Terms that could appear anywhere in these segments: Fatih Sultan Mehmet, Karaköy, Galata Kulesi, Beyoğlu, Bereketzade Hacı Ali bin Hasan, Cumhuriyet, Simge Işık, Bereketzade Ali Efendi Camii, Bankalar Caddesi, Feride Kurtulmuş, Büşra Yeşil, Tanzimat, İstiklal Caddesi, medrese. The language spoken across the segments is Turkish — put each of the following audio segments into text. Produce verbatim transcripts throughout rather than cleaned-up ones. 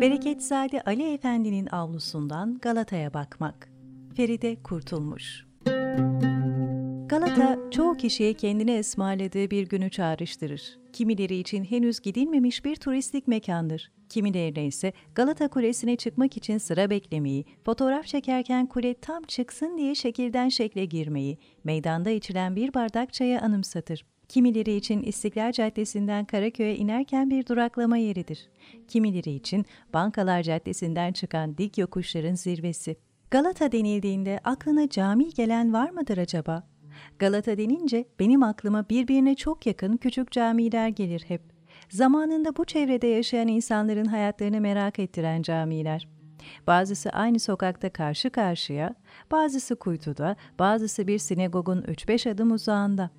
Bereketzade Ali Efendi'nin avlusundan Galata'ya bakmak. Feride Kurtulmuş. Galata, çoğu kişiye kendine ısmarladığı bir günü çağrıştırır. Kimileri için henüz gidilmemiş bir turistik mekandır. Kimilerine ise Galata Kulesi'ne çıkmak için sıra beklemeyi, fotoğraf çekerken kule tam çıksın diye şekilden şekle girmeyi, meydanda içilen bir bardak çaya anımsatır. Kimileri için İstiklal Caddesi'nden Karaköy'e inerken bir duraklama yeridir. Kimileri için Bankalar Caddesi'nden çıkan dik yokuşların zirvesi. Galata denildiğinde aklına cami gelen var mıdır acaba? Galata denince benim aklıma birbirine çok yakın küçük camiler gelir hep. Zamanında bu çevrede yaşayan insanların hayatlarını merak ettiren camiler. Bazısı aynı sokakta karşı karşıya, bazısı kuytuda, bazısı bir sinagogun üç beş adım uzağında.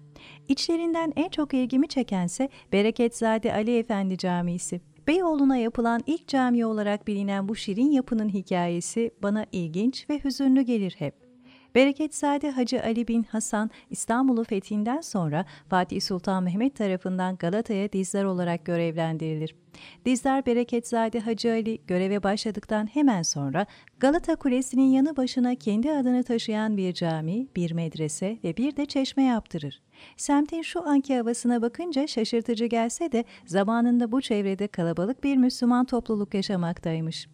İçlerinden en çok ilgimi çekense Bereketzade Ali Efendi Camii'si. Beyoğlu'na yapılan ilk cami olarak bilinen bu şirin yapının hikayesi bana ilginç ve hüzünlü gelir hep. Bereketzade Hacı Ali bin Hasan, İstanbul'u fethinden sonra Fatih Sultan Mehmet tarafından Galata'ya dizdar olarak görevlendirilir. Dizdar Bereketzade Hacı Ali göreve başladıktan hemen sonra Galata Kulesi'nin yanı başına kendi adını taşıyan bir cami, bir medrese ve bir de çeşme yaptırır. Semtin şu anki havasına bakınca şaşırtıcı gelse de zamanında bu çevrede kalabalık bir Müslüman topluluk yaşamaktaymış.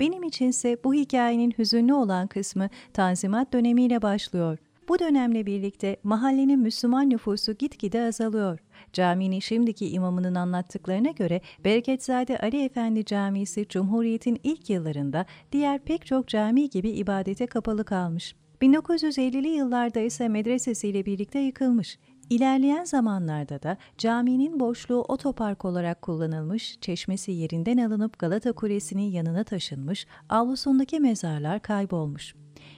Benim içinse bu hikayenin hüzünlü olan kısmı Tanzimat dönemiyle başlıyor. Bu dönemle birlikte mahallenin Müslüman nüfusu gitgide azalıyor. Caminin şimdiki imamının anlattıklarına göre Bereketzade Ali Efendi Camii'si Cumhuriyet'in ilk yıllarında diğer pek çok cami gibi ibadete kapalı kalmış. bin dokuz yüz ellili yıllarda ise medresesiyle birlikte yıkılmış. İlerleyen zamanlarda da caminin boşluğu otopark olarak kullanılmış, çeşmesi yerinden alınıp Galata Kulesi'nin yanına taşınmış, avlusundaki mezarlar kaybolmuş.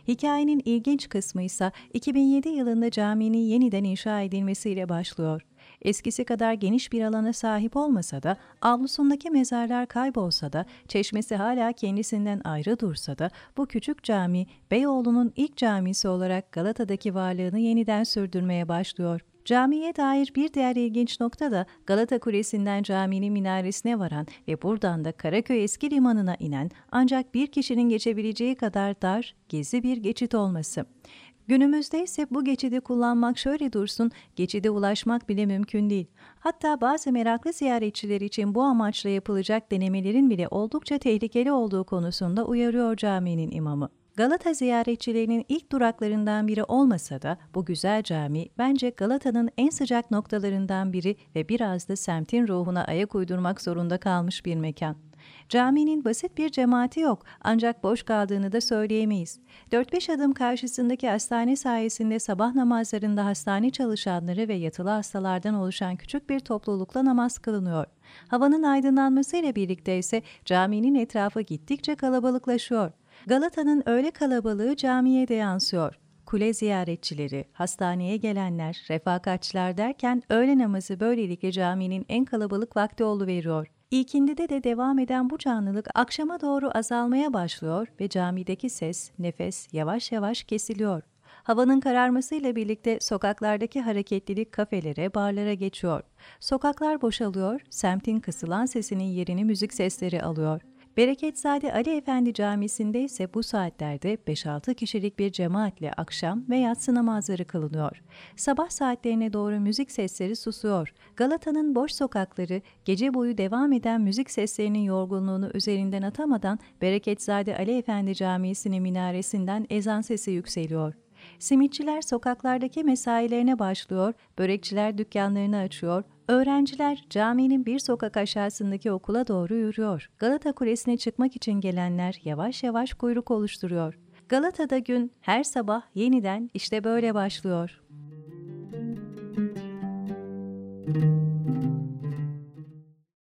Hikayenin ilginç kısmı ise iki bin yedi yılında caminin yeniden inşa edilmesiyle başlıyor. Eskisi kadar geniş bir alana sahip olmasa da, avlusundaki mezarlar kaybolsa da, çeşmesi hala kendisinden ayrı dursa da, bu küçük cami, Beyoğlu'nun ilk camisi olarak Galata'daki varlığını yeniden sürdürmeye başlıyor. Camiye dair bir diğer ilginç nokta da Galata Kulesi'nden caminin minaresine varan ve buradan da Karaköy eski limanına inen ancak bir kişinin geçebileceği kadar dar, gizli bir geçit olması. Günümüzde ise bu geçidi kullanmak şöyle dursun, geçide ulaşmak bile mümkün değil. Hatta bazı meraklı ziyaretçiler için bu amaçla yapılacak denemelerin bile oldukça tehlikeli olduğu konusunda uyarıyor caminin imamı. Galata ziyaretçilerinin ilk duraklarından biri olmasa da bu güzel cami bence Galata'nın en sıcak noktalarından biri ve biraz da semtin ruhuna ayak uydurmak zorunda kalmış bir mekan. Caminin basit bir cemaati yok ancak boş kaldığını da söyleyemeyiz. dört beş adım karşısındaki hastane sayesinde sabah namazlarında hastane çalışanları ve yatılı hastalardan oluşan küçük bir toplulukla namaz kılınıyor. Havanın aydınlanmasıyla birlikte ise caminin etrafı gittikçe kalabalıklaşıyor. Galata'nın öyle kalabalığı camiye de yansıyor. Kule ziyaretçileri, hastaneye gelenler, refakatçiler derken öğle namazı böylelikle caminin en kalabalık vakti oluveriyor. İkindide de devam eden bu canlılık akşama doğru azalmaya başlıyor ve camideki ses, nefes yavaş yavaş kesiliyor. Havanın kararmasıyla birlikte sokaklardaki hareketlilik kafelere, barlara geçiyor. Sokaklar boşalıyor, semtin kısılan sesinin yerini müzik sesleri alıyor. Bereketzade Ali Efendi Camisi'nde ise bu saatlerde beş altı kişilik bir cemaatle akşam ve yatsı namazları kılınıyor. Sabah saatlerine doğru müzik sesleri susuyor. Galata'nın boş sokakları gece boyu devam eden müzik seslerinin yorgunluğunu üzerinden atamadan Bereketzade Ali Efendi Camisi'nin minaresinden ezan sesi yükseliyor. Simitçiler sokaklardaki mesailerine başlıyor, börekçiler dükkanlarını açıyor, öğrenciler caminin bir sokak aşağısındaki okula doğru yürüyor. Galata Kulesi'ne çıkmak için gelenler yavaş yavaş kuyruk oluşturuyor. Galata'da gün her sabah yeniden işte böyle başlıyor.